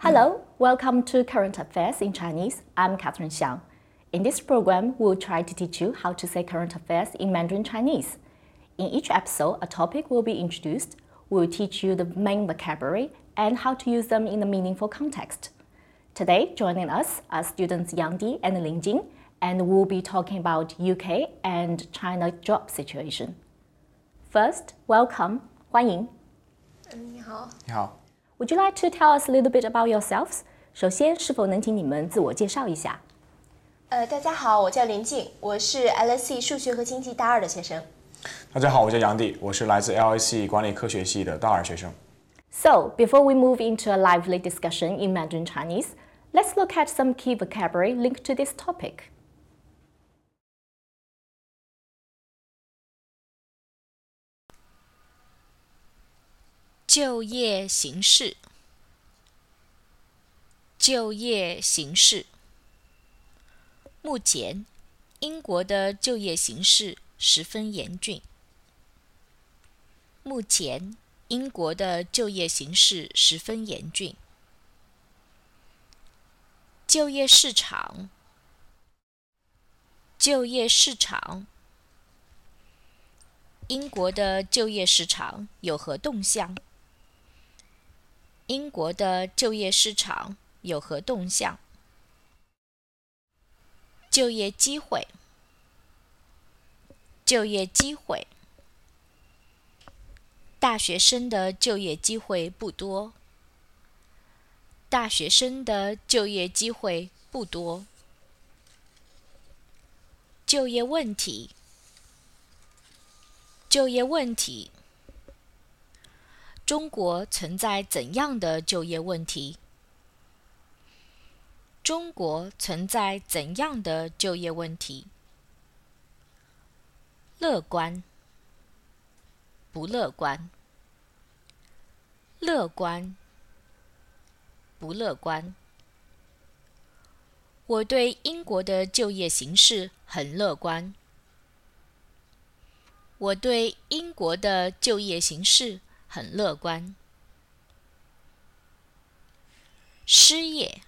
Hello, welcome to Current Affairs in Chinese. I'm Catherine Xiang. In this program, we'll try to teach you how to say current affairs in Mandarin Chinese. In each episode, a topic will be introduced. We'll teach you the main vocabulary and how to use them in a meaningful context. Today, joining us are students Yang Di and Lin Jing, and we'll be talking about UK and China job situation. First, welcome, 欢迎. 你好. Would you like to tell us a little bit about yourselves? 首先，是否能请你们自我介绍一下？大家好，我叫林静，我是 LSE 数学和经济大二的学生。大家好，我叫杨迪，我是来自 LSE 管理科学系的大二学生。So, before we move into a lively discussion in Mandarin Chinese, let's look at some key vocabulary linked to this topic.就业形势。目前，英国的就业形势十分严峻。就业市场。英国的就业市场有何动向？就业机会。大学生的就业机会不多。就业问题。中国存在怎样的就业问题？乐观不乐观。我对英国的就业形势很乐观。失业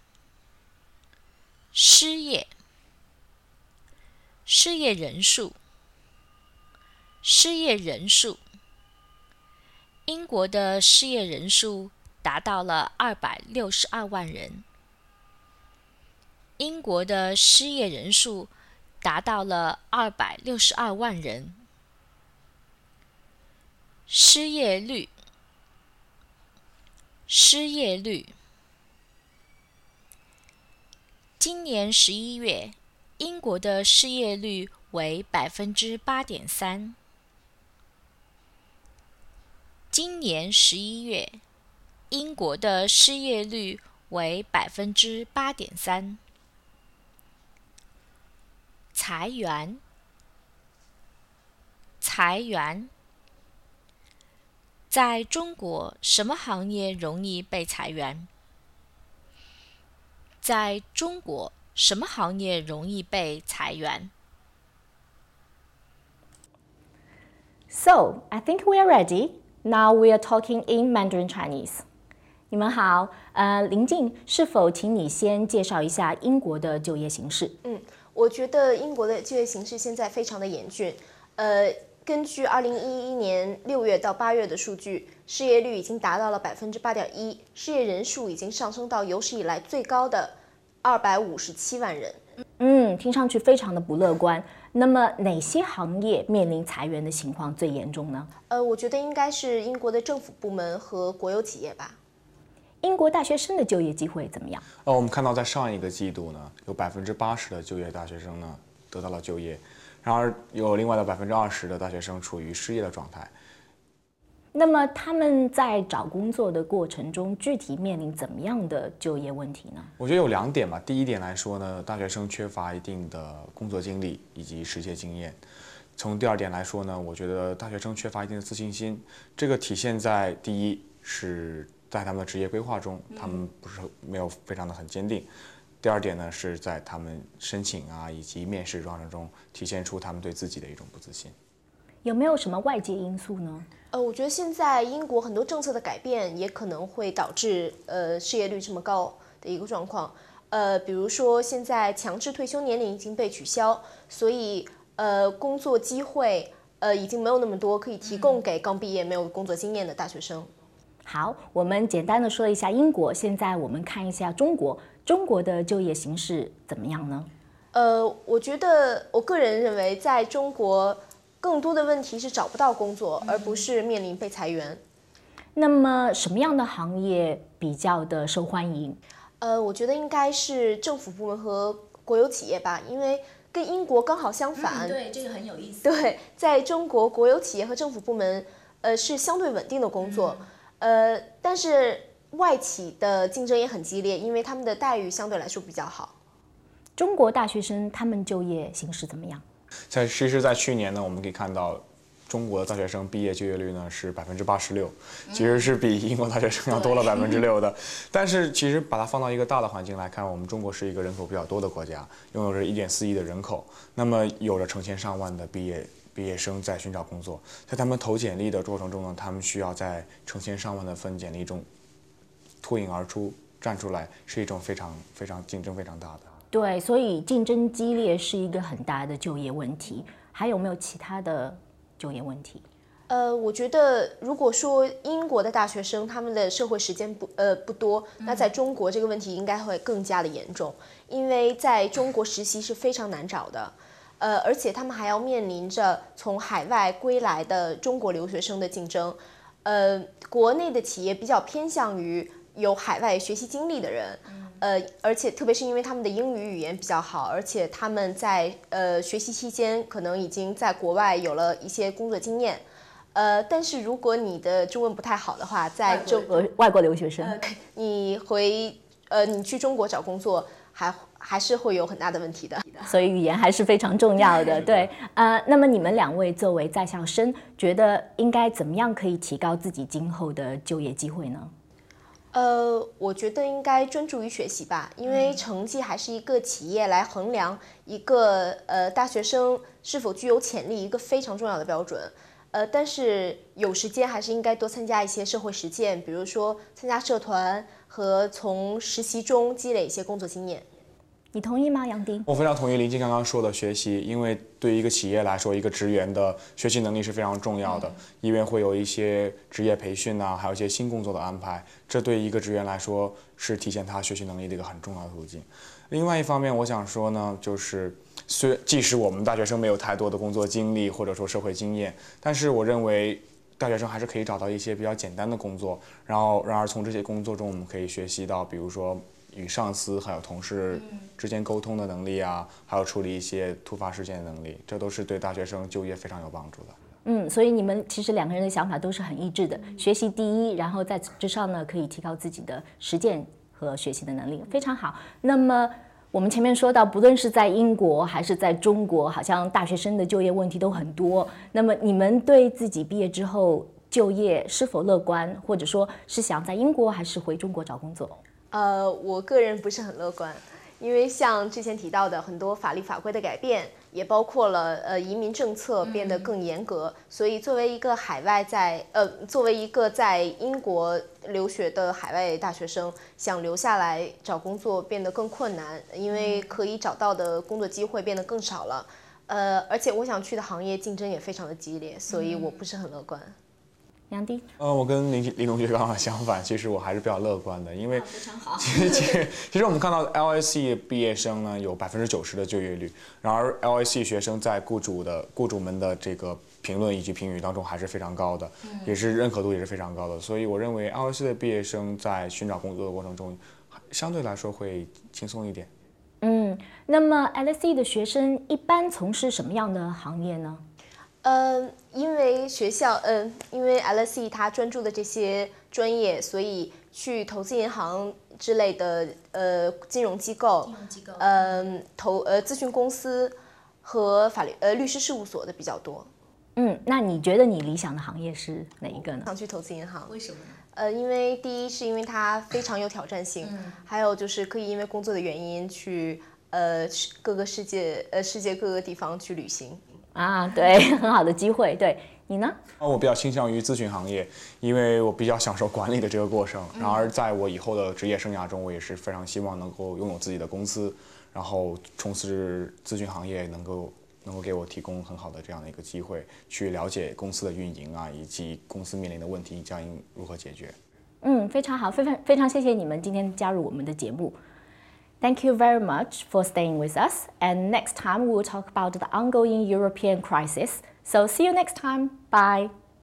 人数。英国的失业人数达到了262万人。失业率。今年11月，英国的失业率为 8.3%。裁员。在中国，什么行业容易被裁员？So, I think we are ready. Now we are talking in Mandarin Chinese. 你们好，林静，是否请你先介绍一下英国的就业形势？我觉得英国的就业形势现在非常的严峻。根据2011年6月到8月的数据，失业率已经达到了 8.1%， 失业人数已经上升到有史以来最高的257万人。听上去非常的不乐观。那么哪些行业面临裁员的情况最严重呢？我觉得应该是英国的政府部门和国有企业吧。英国大学生的就业机会怎么样？我们看到在上一个季度呢，有 80% 的就业大学生呢得到了就业。然而，有另外的 20% 的大学生处于失业的状态。那么他们在找工作的过程中，具体面临怎么样的就业问题呢？我觉得有两点吧。第一点来说呢，大学生缺乏一定的工作经历以及实践经验。从第二点来说呢，我觉得大学生缺乏一定的自信心，这个体现在第一是在他们的职业规划中，他们没有非常的很坚定。第二点呢，是在他们申请以及面试过程中体现出他们对自己的一种不自信。有没有什么外界因素呢？我觉得现在英国很多政策的改变也可能会导致失业率这么高的一个状况。比如说现在强制退休年龄已经被取消，所以工作机会已经没有那么多可以提供给刚毕业没有工作经验的大学生。好，我们简单的说一下英国，现在我们看一下中国，中国的就业形势怎么样呢？我觉得我个人认为在中国更多的问题是找不到工作，而不是面临被裁员。那么什么样的行业比较的受欢迎？我觉得应该是政府部门和国有企业吧，因为跟英国刚好相反。对，这个很有意思。对，在中国国有企业和政府部门是相对稳定的工作，但是外企的竞争也很激烈，因为他们的待遇相对来说比较好。中国大学生他们就业形势怎么样？其实在去年呢，我们可以看到中国的大学生毕业就业率呢是 86%， 其实是比英国大学生要多了 6% 的。但是其实把它放到一个大的环境来看，我们中国是一个人口比较多的国家，拥有着 1.4 亿的人口，那么有着成千上万的毕业生在寻找工作。在他们投简历的过程中呢，他们需要在成千上万的份简历中脱颖而出，站出来，是一种非常非常竞争非常大的。对，所以竞争激烈是一个很大的就业问题。还有没有其他的就业问题？我觉得如果说英国的大学生他们的社会时间不多，那在中国这个问题应该会更加的严重，因为在中国实习是非常难找的，而且他们还要面临着从海外归来的中国留学生的竞争。国内的企业比较偏向于有海外学习经历的人，而且特别是因为他们的英语语言比较好，而且他们在学习期间可能已经在国外有了一些工作经验，但是如果你的中文不太好的话，在中国外国留学生，你去中国找工作还是会有很大的问题的，所以语言还是非常重要的。对，那么你们两位作为在校生，觉得应该怎么样可以提高自己今后的就业机会呢？我觉得应该专注于学习吧，因为成绩还是一个企业来衡量一个大学生是否具有潜力一个非常重要的标准。但是有时间还是应该多参加一些社会实践，比如说参加社团和从实习中积累一些工作经验。你同意吗，杨迪？我非常同意林静刚刚说的学习，因为对于一个企业来说，一个职员的学习能力是非常重要的，因为会有一些职业培训啊，还有一些新工作的安排，这对于一个职员来说是体现他学习能力的一个很重要的途径。另外一方面，我想说呢，就是即使我们大学生没有太多的工作经历或者说社会经验，但是我认为大学生还是可以找到一些比较简单的工作，然而从这些工作中我们可以学习到，比如说与上司还有同事之间沟通的能力啊，还有处理一些突发事件的能力，这都是对大学生就业非常有帮助的。所以你们其实两个人的想法都是很一致的，学习第一，然后在之上呢可以提高自己的实践和学习的能力，非常好。那么我们前面说到，不论是在英国还是在中国，好像大学生的就业问题都很多。那么你们对自己毕业之后就业是否乐观，或者说是想在英国还是回中国找工作？我个人不是很乐观，因为像之前提到的很多法律法规的改变，也包括了移民政策变得更严格，所以作为一个在英国留学的海外大学生，想留下来找工作变得更困难，因为可以找到的工作机会变得更少了，而且我想去的行业竞争也非常的激烈，所以我不是很乐观。杨迪，我跟林同学刚好相反，其实我还是比较乐观的，因为非常好。其实我们看到 LSE 毕业生呢有 90% 的就业率，然而 LSE 学生在雇主们的这个评论以及评语当中还是非常高的，也是认可度也是非常高的，所以我认为 LSE 的毕业生在寻找工作的过程中，相对来说会轻松一点。那么 LSE 的学生一般从事什么样的行业呢？因为 LSE 它专注的这些专业，所以去投资银行之类的金融机构，咨询公司和律师事务所的比较多。那你觉得你理想的行业是哪一个呢？想去投资银行，为什么呢？因为第一是因为它非常有挑战性，还有就是可以因为工作的原因去世界各个地方去旅行。啊，对，很好的机会。对你呢？我比较倾向于咨询行业，因为我比较享受管理的这个过程。然而，在我以后的职业生涯中，我也是非常希望能够拥有自己的公司，然后从事咨询行业能够给我提供很好的这样的一个机会，去了解公司的运营啊，以及公司面临的问题将应如何解决。嗯，非常好，非常谢谢你们今天加入我们的节目。Thank you very much for staying with us. And next time, we will talk about the ongoing European crisis. So see you next time. Bye.